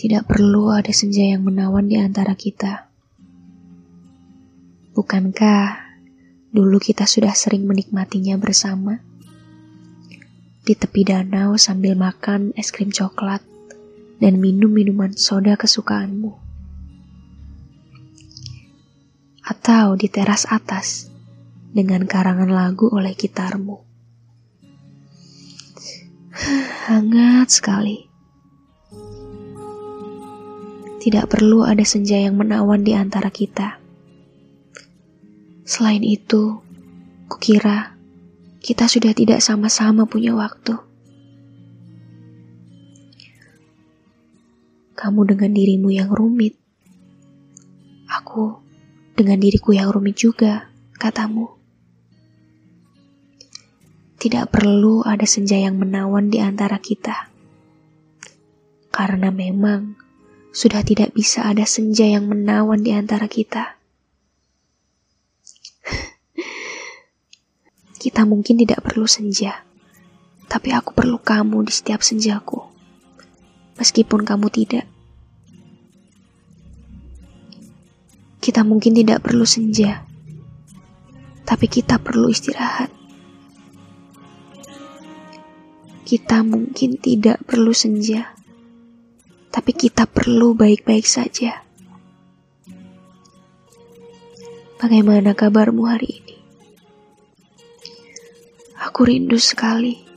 Tidak perlu ada senja yang menawan di antara kita. Bukankah dulu kita sudah sering menikmatinya bersama? Di tepi danau sambil makan es krim coklat dan minum minuman soda kesukaanmu. Atau di teras atas dengan karangan lagu oleh gitarmu. Hangat sekali. Tidak perlu ada senja yang menawan di antara kita. Selain itu, kukira kita sudah tidak sama-sama punya waktu. Kamu dengan dirimu yang rumit. Aku dengan diriku yang rumit juga, katamu. Tidak perlu ada senja yang menawan di antara kita. Karena memang sudah tidak bisa ada senja yang menawan di antara kita. Kita mungkin tidak perlu senja, tapi aku perlu kamu di setiap senjaku, meskipun kamu tidak. Kita mungkin tidak perlu senja, tapi kita perlu istirahat. Kita mungkin tidak perlu senja, tapi kita perlu baik-baik saja. Bagaimana kabarmu hari ini? Aku rindu sekali.